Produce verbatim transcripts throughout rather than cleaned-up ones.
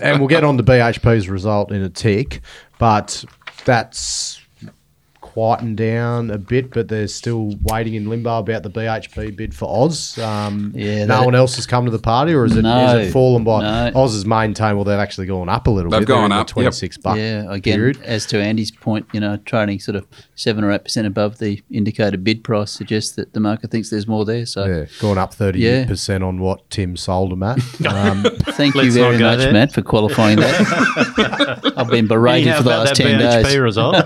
and we'll get on to B H P's result in a tick, but that's quietened down a bit, but they're still waiting in limbo about the B H P bid for Oz. Um, yeah, no one else has come to the party, or is it, no, is it fallen by? No. Oz has maintained, well, they've actually gone up a little they've bit. They've gone up, twenty-six yep. bucks. Yeah, again, period. As to Andy's point, you know, trading sort of seven or eight percent above the indicated bid price suggests that the market thinks there's more there. So yeah, gone up thirty percent yeah. on what Tim sold them at. Um, thank you very much, there. Matt, for qualifying that. I've been berated for the last ten days. B H P result.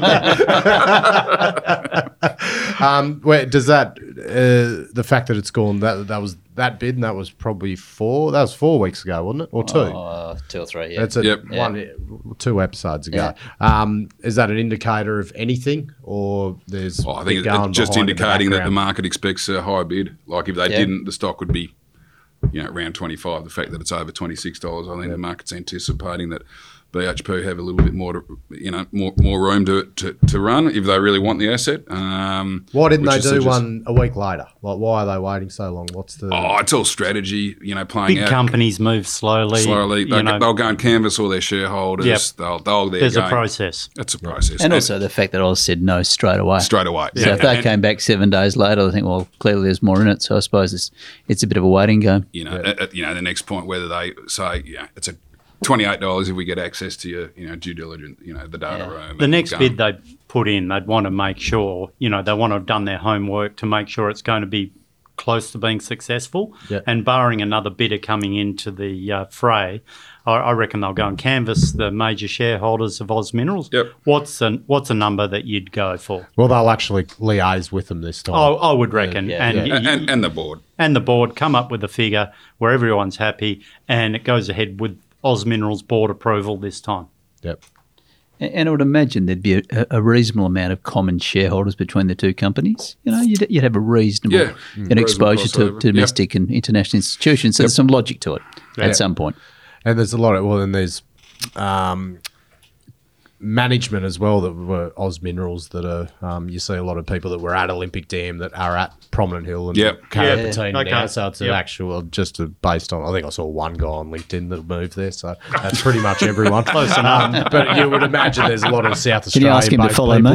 um, wait, does that uh, the fact that it's gone that that was that bid and that was probably four that was four weeks ago, wasn't it, or two? Oh, uh, two or three. Yeah, it's a, yep. one, yeah. two episodes ago. Yeah. Um, is that an indicator of anything, or there's? Oh, I think it's just indicating that the market expects a high bid. Like if they yeah. didn't, the stock would be, you know, around twenty-five. The fact that it's over twenty-six dollars, I think yeah. the market's anticipating that B H P have a little bit more, to, you know, more more room to, to to run if they really want the asset. Um, why didn't they do one a week later? Like, why are they waiting so long? What's the? Oh, it's all strategy, you know, playing big out. Big companies move slowly. Slowly, they, know, they'll go and canvass all their shareholders. Yep. They'll, they'll, There's going. a process. It's a process, and, and also the fact that Oz said no straight away. Straight away. So yeah. if they and, came back seven days later, they think, well, clearly there's more in it. So I suppose it's it's a bit of a waiting game. You know, yeah. at, you know, the next point whether they say, yeah, it's a. twenty-eight dollars if we get access to your, you know, due diligence, you know, the data yeah. room. The next bid they put in, they'd want to make sure, you know, they want to have done their homework to make sure it's going to be close to being successful. Yeah. And barring another bidder coming into the uh, fray, I, I reckon they'll go and canvass the major shareholders of Oz Minerals. Yep. What's a, what's a number that you'd go for? Well, they'll actually liaise with them this time. Oh, I would reckon. Yeah. And, yeah. And, and and the board. And the board come up with a figure where everyone's happy and it goes ahead with Oz Minerals board approval this time. Yep. And I would imagine there'd be a, a reasonable amount of common shareholders between the two companies. You know, you'd, you'd have a reasonable yeah, an exposure to, to domestic yep. and international institutions. So yep. there's some logic to it yep. at some point. And there's a lot of, well, then there's um, management as well that were Oz Minerals that are, um, you see a lot of people that were at Olympic Dam that are at Prominent Hill and yep. Carrapateena yeah. okay. now. So it's yep. an actual, just a, based on, I think I saw one guy on LinkedIn that moved there. So that's pretty much everyone. Close enough. Um, but you would imagine there's a lot of South Australian people. Can you ask him to follow me?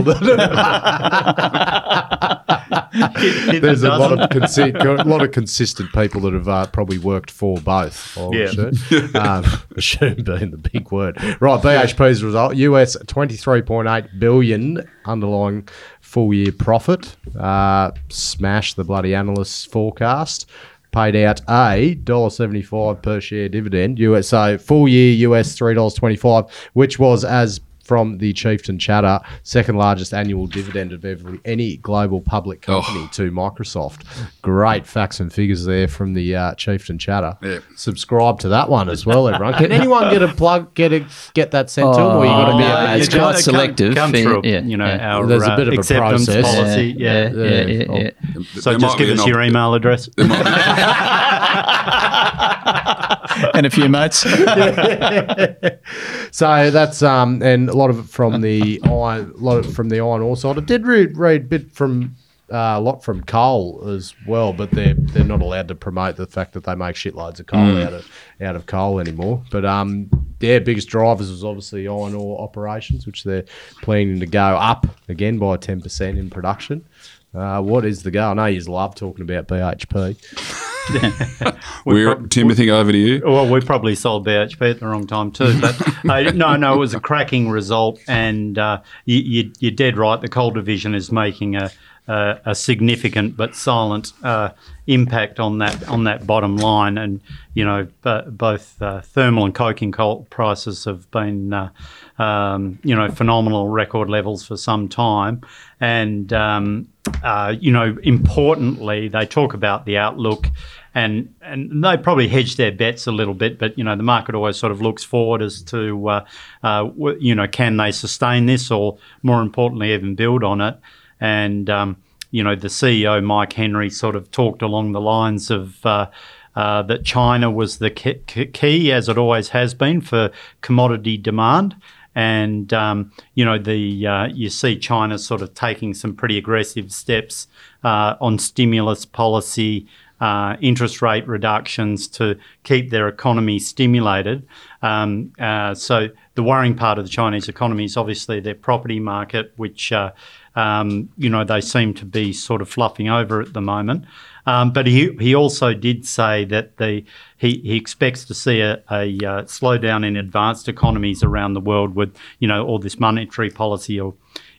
There's a lot, of consi- a lot of consistent people that have uh, probably worked for both. I yeah. assume. Um, assume being the big word. Right, B H P's result, U S twenty-three point eight billion dollars underlying full-year profit, uh, smashed the bloody analyst's forecast, paid out a one dollar seventy-five per share dividend, U S, so full-year U S three dollars twenty-five, which was, as from the Chieftain Chatter, second largest annual dividend of every, any global public company oh. to Microsoft. Great facts and figures there from the uh, Chieftain Chatter. Yeah. Subscribe to that one as well, everyone. Can anyone get a plug? Get a, get that sent oh, to them, or you got to be? No, it's quite come, selective. Come through, yeah, you know, yeah. our there's a bit uh, of a process. Policy. Yeah, yeah, yeah. yeah, yeah, yeah, yeah. So there just give us op- your email address. And a few mates. So that's um and a lot of it from the iron, a lot of it from the iron ore side. I did read read a bit from uh, a lot from coal as well, but they're they're not allowed to promote the fact that they make shitloads of coal mm. out of out of coal anymore. But um, their biggest drivers was obviously iron ore operations, which they're planning to go up again by ten percent in production. Uh, what is the goal? I know you love talking about B H P. We're pro- Timothy, over to you. Well, we probably sold B H P at the wrong time too, but uh, no, no, it was a cracking result, and uh, you, you, you're dead right. The coal division is making a a, a significant but silent uh, impact on that on that bottom line, and you know b- both uh, thermal and coking coal prices have been uh, um, you know phenomenal record levels for some time, and. Um, Uh, you know, importantly, they talk about the outlook and, and they probably hedge their bets a little bit, but, you know, the market always sort of looks forward as to, uh, uh, you know, can they sustain this or, more importantly, even build on it? And, um, you know, the C E O, Mike Henry, sort of talked along the lines of uh, uh, that China was the key, as it always has been, for commodity demand. And, um, you know, the uh, you see China sort of taking some pretty aggressive steps uh, on stimulus policy, uh, interest rate reductions to keep their economy stimulated. Um, uh, so the worrying part of the Chinese economy is obviously their property market, which uh, um, you know they seem to be sort of fluffing over at the moment. Um, but he he also did say that the he, he expects to see a, a uh, slowdown in advanced economies around the world with you know all this monetary policy or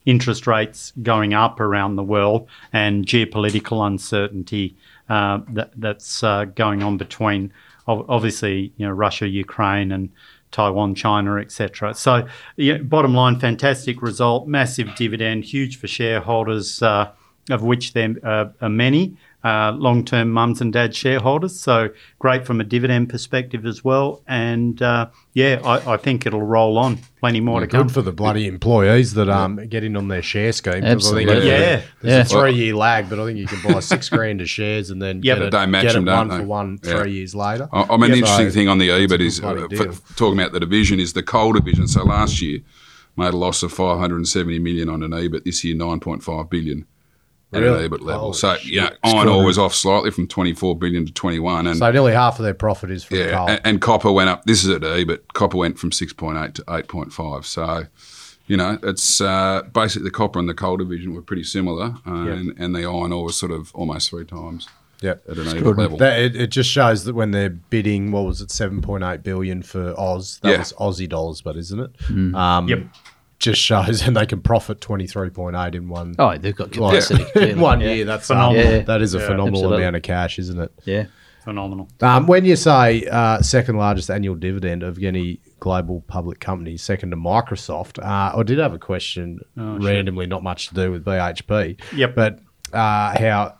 interest rates going up around the world and geopolitical uncertainty uh, that that's uh, going on between obviously you know Russia, Ukraine, and Taiwan, China, et cetera. So yeah, bottom line, fantastic result, massive dividend, huge for shareholders, uh, of which there uh, are many. Uh, long-term mums and dads shareholders, so great from a dividend perspective as well. And uh, yeah, I, I think it'll roll on. Plenty more yeah, to come. Good for the bloody employees that um, get in on their share scheme. Absolutely, I think yeah. There's yeah. a three-year lag, but I think you can buy six grand of shares and then yep. get, a, match get them, it one they? for one yeah. three years later. I, I mean, yep. the interesting so thing on the EBIT is uh, for, talking about the division is the coal division. So last year made a loss of five hundred seventy million dollars on an EBIT. This year, nine point five billion dollars. At really? an EBIT level. Holy so, yeah, iron ore was off slightly from twenty-four billion dollars to twenty-one billion dollars. And so, nearly half of their profit is from yeah, coal. And, and copper went up. This is at EBIT. Copper went from six point eight to eight point five. So, you know, it's uh, basically the copper and the coal division were pretty similar. Uh, yep. and, and the iron ore was sort of almost three times yep. at an it's EBIT good. level. That, it, it just shows that when they're bidding, what was it, seven point eight billion dollars for Oz? That yeah. was Aussie dollars, but isn't it? Mm. Um, yep. Just shows, and they can profit twenty-three point eight in one. Oh, they've got capacity like, in one yeah. year. That's phenomenal. Yeah. That is a yeah, phenomenal absolutely. amount of cash, isn't it? Yeah, phenomenal. Um, when you say uh, second largest annual dividend of any global public company, second to Microsoft, uh, I did have a question oh, randomly, shit. not much to do with B H P. Yep. But uh, how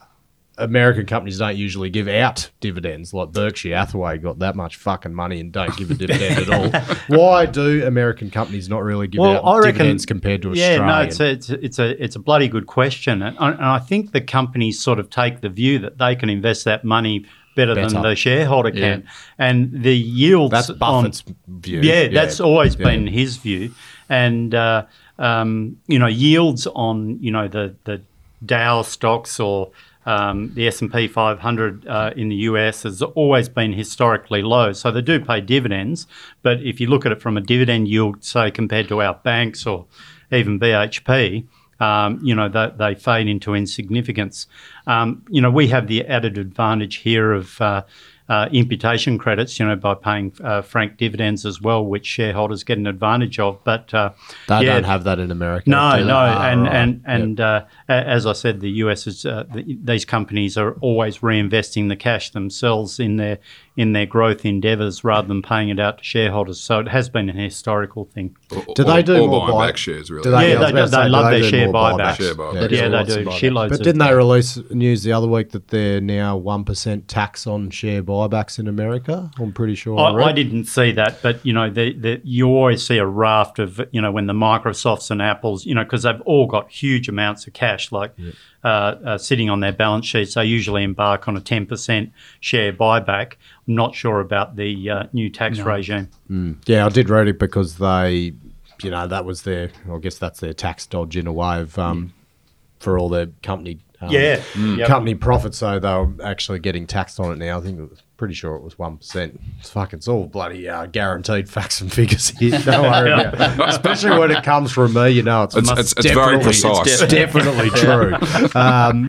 American companies don't usually give out dividends, like Berkshire Hathaway got that much fucking money and don't give a dividend at all. Why do American companies not really give well, out I dividends reckon, compared to Australia? Yeah, no, it's a, it's, a, it's, a, it's a bloody good question. And I, and I think the companies sort of take the view that they can invest that money better, better. than the shareholder can. Yeah. And the yields... That's Buffett's on, view. Yeah, yeah, that's always yeah. been his view. And, uh, um, you know, yields on, you know, the, the Dow stocks or... Um, the S and P five hundred uh, in the U S has always been historically low. So they do pay dividends, but if you look at it from a dividend yield, say, compared to our banks or even B H P, um, you know, they, they fade into insignificance. Um, you know, we have the added advantage here of uh, uh, imputation credits, you know, by paying uh, frank dividends as well, which shareholders get an advantage of. But uh, they yeah, don't have that in America. No, no, ah, and right. and and. Yep. Uh, As I said, the U S is uh, the, these companies are always reinvesting the cash themselves in their in their growth endeavours rather than paying it out to shareholders. So it has been a historical thing. Or, do they do or more buying buy- back shares? Really? Do they, yeah, yeah, they, do, say, they love they their share buybacks. Share buybacks. Yeah, yeah, yeah they do. Shitloads. But didn't they release news the other week that they're now one percent tax on share buybacks in America? I'm pretty sure. I, I, I didn't see that, but you know, the, the, you always see a raft of you know when the Microsofts and Apples, you know, because they've all got huge amounts of cash. Like yeah. uh, uh, sitting on their balance sheets, they usually embark on a ten percent share buyback. I'm not sure about the uh, new tax no. regime. Mm. Yeah, I did read it because they, you know, that was their, I guess that's their tax dodge in a way of um, for all their company um, yeah. mm. company yep. profits. So they were actually getting taxed on it now. I think it was pretty sure it was one percent. It's fucking, it's all bloody uh, guaranteed facts and figures here. Don't worry about it. Especially when it comes from me, you know, it's, it's, it's, it's very precise. It's definitely true. Um,